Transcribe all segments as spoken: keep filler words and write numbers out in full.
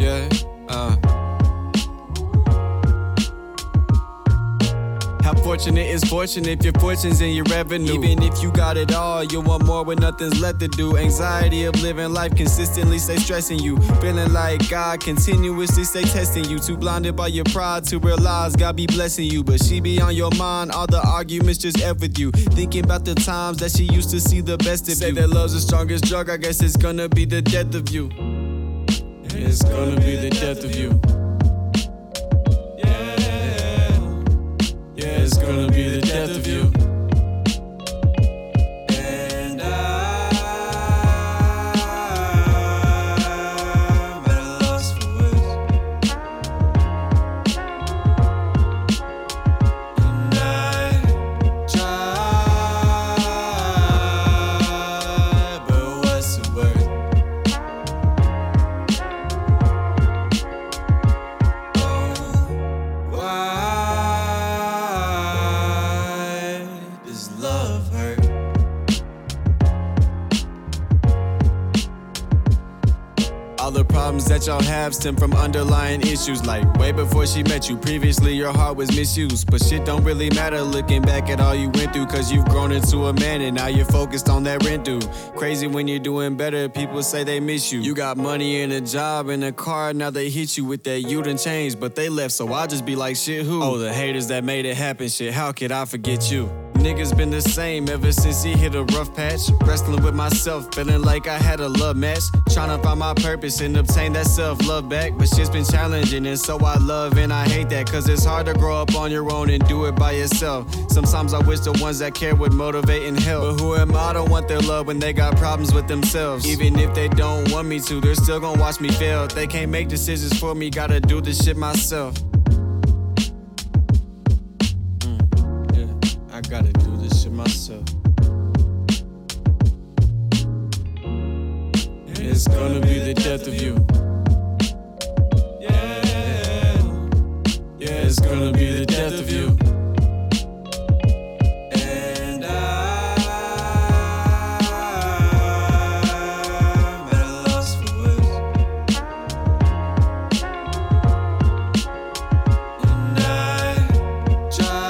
yeah. Uh. How fortunate is fortune if your fortune's in your revenue? Even if you got it all, you want more when nothing's left to do. Anxiety of living life consistently stay stressing you. Feeling like God continuously stay testing you. Too blinded by your pride to realize God be blessing you. But she be on your mind, all the arguments just F with you. Thinking about the times that she used to see the best of you. Say that love's the strongest drug, I guess it's gonna be the death of you. It's gonna be the death of you. Yeah, yeah, it's gonna be the death of you. And I'm at a loss for words. And I try, but what's the word? All the problems that y'all have stem from underlying issues. Like way before she met you, previously your heart was misused. But shit don't really matter looking back at all you went through, cause you've grown into a man and now you're focused on that rent due. Crazy when you're doing better, people say they miss you. You got money and a job and a car, now they hit you with that you done changed, but they left, so I just be like, shit who? Oh, the haters that made it happen, shit, how could I forget you? Niggas been the same ever since he hit a rough patch. Wrestling with myself, feeling like I had a love match. Trying to find my purpose and obtain that self-love back. But shit's been challenging and so I love and I hate that. Cause it's hard to grow up on your own and do it by yourself. Sometimes I wish the ones that care would motivate and help. But who am I to want their love when they got problems with themselves? Even if they don't want me to, they're still gonna watch me fail. They can't make decisions for me, gotta do this shit myself. I gotta do this shit myself. And it's gonna be the death of you. Yeah, yeah, it's gonna be the death of you. And I'm at a loss for words. And I try.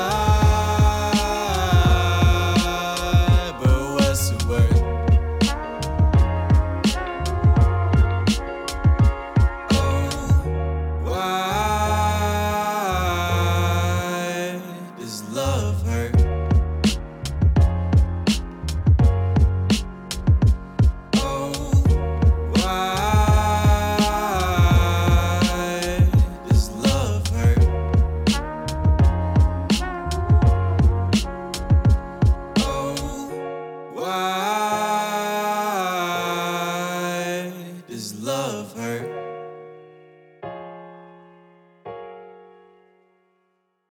Love her.